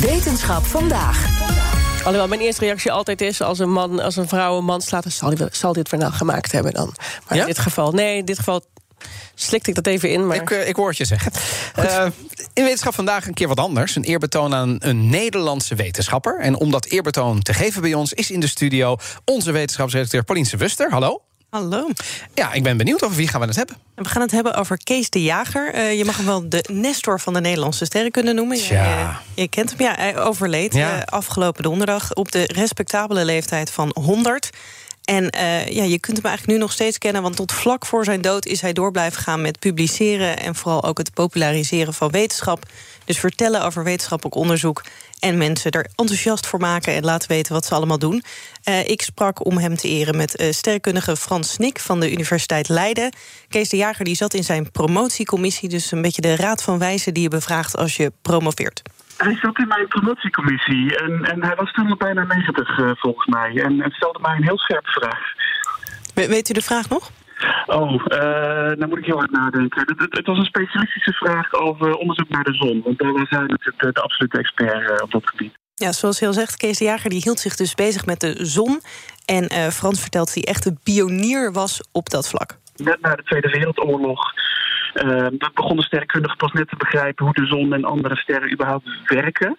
Wetenschap vandaag. Alhoewel, mijn eerste reactie altijd is, als een vrouw een man slaat, zal dit verhaal gemaakt hebben dan. Maar ja? in dit geval slikte ik dat even in. Maar... Ik hoor het je zeggen. In Wetenschap vandaag een keer wat anders. Een eerbetoon aan een Nederlandse wetenschapper. En om dat eerbetoon te geven bij ons is in de studio onze wetenschapsredacteur Pauliense Wuster. Hallo. Hallo. Ja, ik ben benieuwd over wie gaan we het hebben. We gaan het hebben over Kees de Jager. Je mag hem wel de Nestor van de Nederlandse sterrenkunde noemen. Je kent hem. Ja, hij overleed afgelopen donderdag op de respectabele leeftijd van 100. En je kunt hem eigenlijk nu nog steeds kennen, want tot vlak voor zijn dood is hij door blijven gaan met publiceren en vooral ook het populariseren van wetenschap. Dus vertellen over wetenschappelijk onderzoek en mensen er enthousiast voor maken en laten weten wat ze allemaal doen. Ik sprak om hem te eren met sterrenkundige Frans Snik van de Universiteit Leiden. Kees de Jager die zat in zijn promotiecommissie, dus een beetje de raad van wijzen die je bevraagt als je promoveert. Hij zat in mijn promotiecommissie en hij was toen al bijna 90 volgens mij. En stelde mij een heel scherpe vraag. Weet u de vraag nog? Nou moet ik heel hard nadenken. Het was een specialistische vraag over onderzoek naar de zon. Want daar was hij natuurlijk de absolute expert op dat gebied. Ja, zoals hij al zegt, Kees de Jager die hield zich dus bezig met de zon. En Frans vertelt dat hij echt een pionier was op dat vlak. Net na de Tweede Wereldoorlog... begonnen sterrenkundigen pas net te begrijpen hoe de zon en andere sterren überhaupt werken.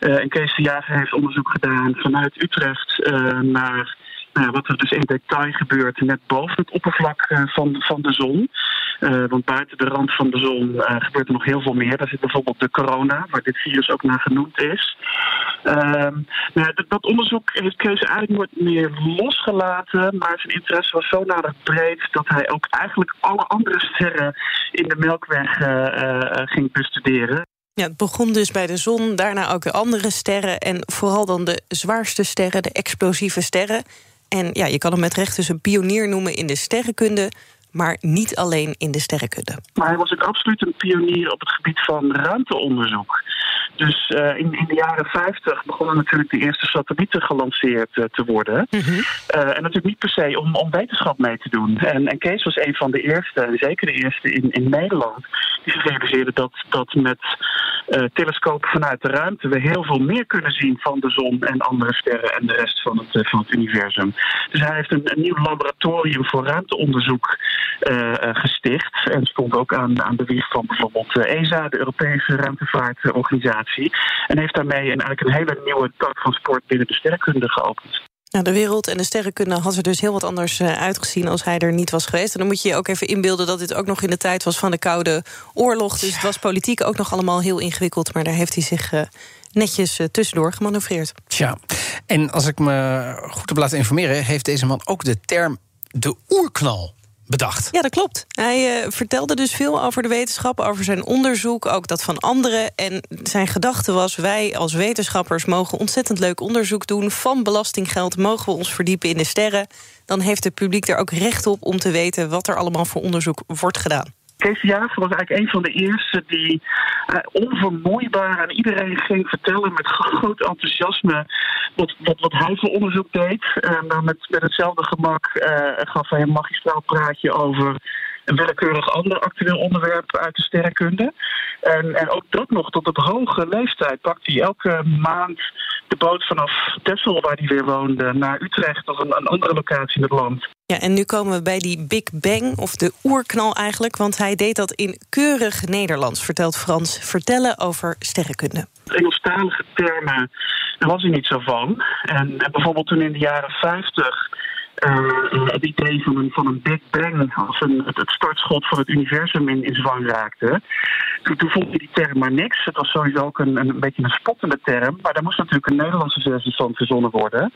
En Kees de Jager heeft onderzoek gedaan vanuit Utrecht naar wat er dus in detail gebeurt net boven het oppervlak van de zon. Want buiten de rand van de zon gebeurt er nog heel veel meer. Daar zit bijvoorbeeld de corona, waar dit virus ook naar genoemd is. Dat onderzoek heeft Kees eigenlijk nooit meer losgelaten, maar zijn interesse was zodanig breed dat hij ook eigenlijk alle andere sterren in de Melkweg ging bestuderen. Ja, het begon dus bij de zon, daarna ook de andere sterren en vooral dan de zwaarste sterren, de explosieve sterren. En ja, je kan hem met recht dus een pionier noemen in de sterrenkunde, maar niet alleen in de sterrenkunde. Maar hij was ook absoluut een pionier op het gebied van ruimteonderzoek. Dus in de jaren 50 begonnen natuurlijk de eerste satellieten gelanceerd te worden. Mm-hmm. En natuurlijk niet per se om wetenschap mee te doen. En Kees was een van de eerste, zeker de eerste in Nederland, die zich realiseerde dat met telescopen vanuit de ruimte we heel veel meer kunnen zien van de zon en andere sterren en de rest van het universum. Dus hij heeft een nieuw laboratorium voor ruimteonderzoek gesticht. En stond ook aan de wieg van bijvoorbeeld ESA, de Europese ruimtevaartorganisatie. En heeft daarmee eigenlijk een hele nieuwe tak van sport binnen de sterrenkunde geopend. Nou, de wereld en de sterrenkunde had er dus heel wat anders uitgezien als hij er niet was geweest. En dan moet je je ook even inbeelden dat dit ook nog in de tijd was van de Koude Oorlog. Dus het was politiek ook nog allemaal heel ingewikkeld, maar daar heeft hij zich netjes tussendoor gemanoeuvreerd. Tja, en als ik me goed heb laten informeren, heeft deze man ook de term de oerknal bedacht. Ja, dat klopt. Hij vertelde dus veel over de wetenschap, over zijn onderzoek, ook dat van anderen. En zijn gedachte was, wij als wetenschappers mogen ontzettend leuk onderzoek doen. Van belastinggeld mogen we ons verdiepen in de sterren. Dan heeft het publiek daar ook recht op om te weten wat er allemaal voor onderzoek wordt gedaan. Kees de Jager was eigenlijk een van de eerste die onvermoeibaar aan iedereen ging vertellen met groot enthousiasme wat hij voor onderzoek deed. Maar met hetzelfde gemak gaf hij een magistraal praatje over een willekeurig ander actueel onderwerp uit de sterrenkunde. En ook dat nog, tot op hoge leeftijd pakte hij elke maand de boot vanaf Texel, waar hij weer woonde, naar Utrecht of een andere locatie in het land. Ja, en nu komen we bij die Big Bang, of de oerknal eigenlijk, want hij deed dat in keurig Nederlands, vertelt Frans, vertellen over sterrenkunde. Engelstalige termen, daar was hij niet zo van. En bijvoorbeeld toen in de jaren 50... het idee van een Big Bang, als het startschot van het universum in zwang raakte. Toen vond hij die term maar niks. Het was sowieso ook een beetje een spottende term. Maar daar moest natuurlijk een Nederlandse versie van verzonnen worden.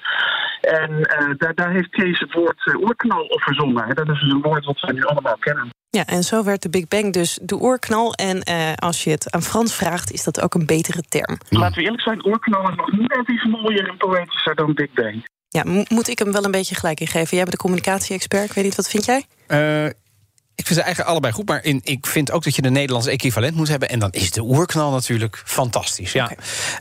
En daar heeft Kees het woord oerknal op verzonnen. Dat is dus een woord wat wij nu allemaal kennen. Ja, en zo werd de Big Bang dus de oerknal. En als je het aan Frans vraagt, is dat ook een betere term. Laten we eerlijk zijn, oerknal is nog net iets mooier en poëtischer dan Big Bang. Ja, moet ik hem wel een beetje gelijk in geven? Jij bent de communicatie-expert, ik weet niet, wat vind jij? Ik vind ze eigenlijk allebei goed, maar ik vind ook dat je de Nederlandse equivalent moet hebben. En dan is de oerknal natuurlijk fantastisch. Ja.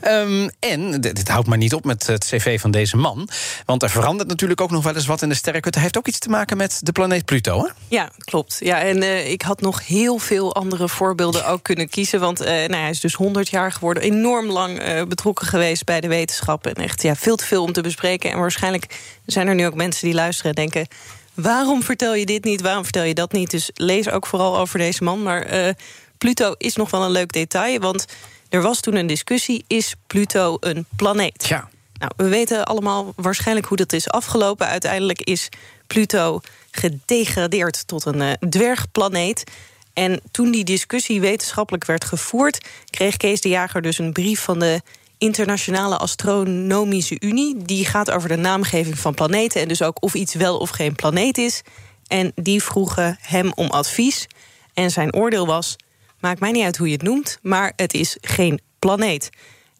Okay. En dit houdt maar niet op met het cv van deze man. Want er verandert natuurlijk ook nog wel eens wat in de sterrenkunde. Hij heeft ook iets te maken met de planeet Pluto, hè? Ja, klopt. Ja, en ik had nog heel veel andere voorbeelden ook kunnen kiezen. Want hij is dus 100 jaar geworden. Enorm lang betrokken geweest bij de wetenschap. En echt veel te veel om te bespreken. En waarschijnlijk zijn er nu ook mensen die luisteren en denken: waarom vertel je dit niet, waarom vertel je dat niet? Dus lees ook vooral over deze man. Maar Pluto is nog wel een leuk detail, want er was toen een discussie: is Pluto een planeet? Ja. Nou, we weten allemaal waarschijnlijk hoe dat is afgelopen. Uiteindelijk is Pluto gedegradeerd tot een dwergplaneet. En toen die discussie wetenschappelijk werd gevoerd, kreeg Kees de Jager dus een brief van de Internationale Astronomische Unie. Die gaat over de naamgeving van planeten en dus ook of iets wel of geen planeet is. En die vroegen hem om advies. En zijn oordeel was: maakt mij niet uit hoe je het noemt, maar het is geen planeet.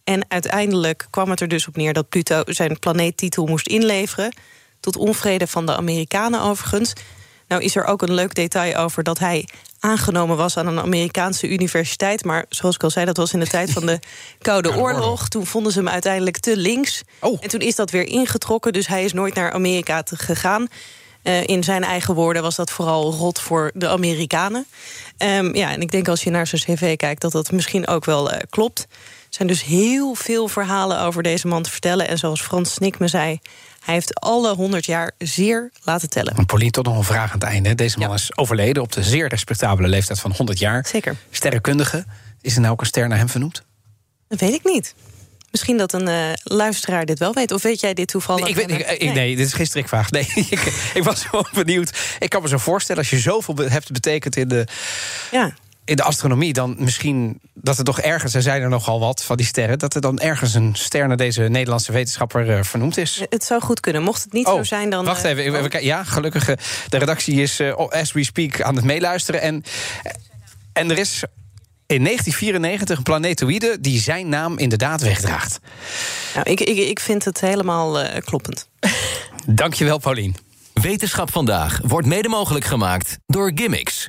En uiteindelijk kwam het er dus op neer dat Pluto zijn planeettitel moest inleveren. Tot onvrede van de Amerikanen overigens. Nou is er ook een leuk detail over dat hij aangenomen was aan een Amerikaanse universiteit. Maar zoals ik al zei, dat was in de tijd van de Koude Oorlog. Toen vonden ze hem uiteindelijk te links. Oh. En toen is dat weer ingetrokken, dus hij is nooit naar Amerika gegaan. In zijn eigen woorden was dat vooral rot voor de Amerikanen. En ik denk als je naar zijn cv kijkt dat dat misschien ook wel klopt. Er zijn dus heel veel verhalen over deze man te vertellen. En zoals Frans Snik me zei, hij heeft alle 100 jaar zeer laten tellen. Paulien, tot nog een vraag aan het einde. Deze man is overleden op de zeer respectabele leeftijd van 100 jaar. Zeker. Sterrenkundige. Is er nou ook een ster naar hem vernoemd? Dat weet ik niet. Misschien dat een luisteraar dit wel weet. Of weet jij dit toevallig? Nee, dit is geen strikvraag. Nee, ik was gewoon benieuwd. Ik kan me zo voorstellen, als je zoveel hebt betekend in de astronomie, dan misschien dat er toch ergens, er zijn er nogal wat van die sterren, dat er dan ergens een ster naar deze Nederlandse wetenschapper vernoemd is. Het zou goed kunnen. Mocht het niet zo zijn, dan wacht even. Ja, gelukkig. De redactie is as we speak aan het meeluisteren. En er is in 1994 een planetoïde die zijn naam inderdaad wegdraagt. Nou, ik vind het helemaal kloppend. Dankjewel, Paulien. Wetenschap vandaag wordt mede mogelijk gemaakt door Gimmicks.